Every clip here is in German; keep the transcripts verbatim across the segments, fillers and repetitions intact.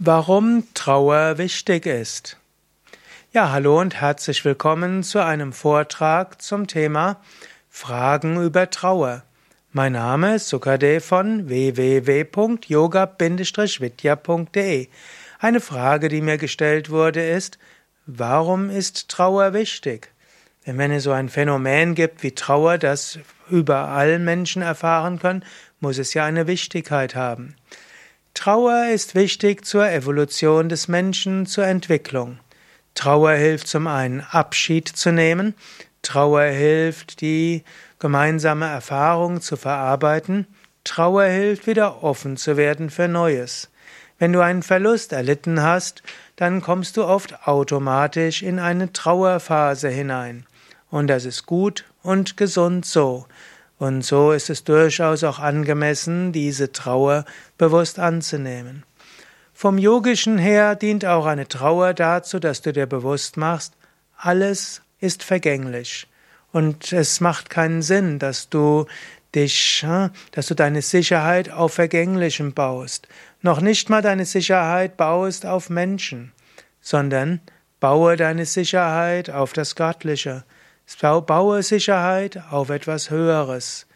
Warum Trauer wichtig ist. Ja, hallo und herzlich willkommen zu einem Vortrag zum Thema Fragen über Trauer. Mein Name ist Sukadev von w w w punkt yoga Bindestrich vidya punkt de. Eine Frage, die mir gestellt wurde, ist: Warum ist Trauer wichtig? Denn wenn es so ein Phänomen gibt wie Trauer, das überall Menschen erfahren können, muss es ja eine Wichtigkeit haben. Trauer ist wichtig zur Evolution des Menschen, zur Entwicklung. Trauer hilft zum einen, Abschied zu nehmen. Trauer hilft, die gemeinsame Erfahrung zu verarbeiten. Trauer hilft, wieder offen zu werden für Neues. Wenn du einen Verlust erlitten hast, dann kommst du oft automatisch in eine Trauerphase hinein. Und das ist gut und gesund so. Und so ist es durchaus auch angemessen, diese Trauer bewusst anzunehmen. Vom Yogischen her dient auch eine Trauer dazu, dass du dir bewusst machst, alles ist vergänglich. Und es macht keinen Sinn, dass du dich, dass du deine Sicherheit auf Vergänglichem baust. Noch nicht mal deine Sicherheit baust auf Menschen, sondern baue deine Sicherheit auf das Göttliche. Baue Sicherheit auf etwas Höheres.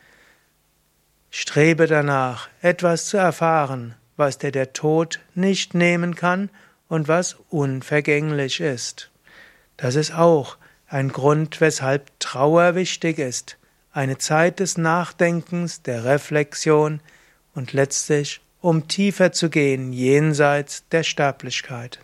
Strebe danach, etwas zu erfahren, was dir der Tod nicht nehmen kann und was unvergänglich ist. Das ist auch ein Grund, weshalb Trauer wichtig ist. Eine Zeit des Nachdenkens, der Reflexion und letztlich, um tiefer zu gehen jenseits der Sterblichkeit.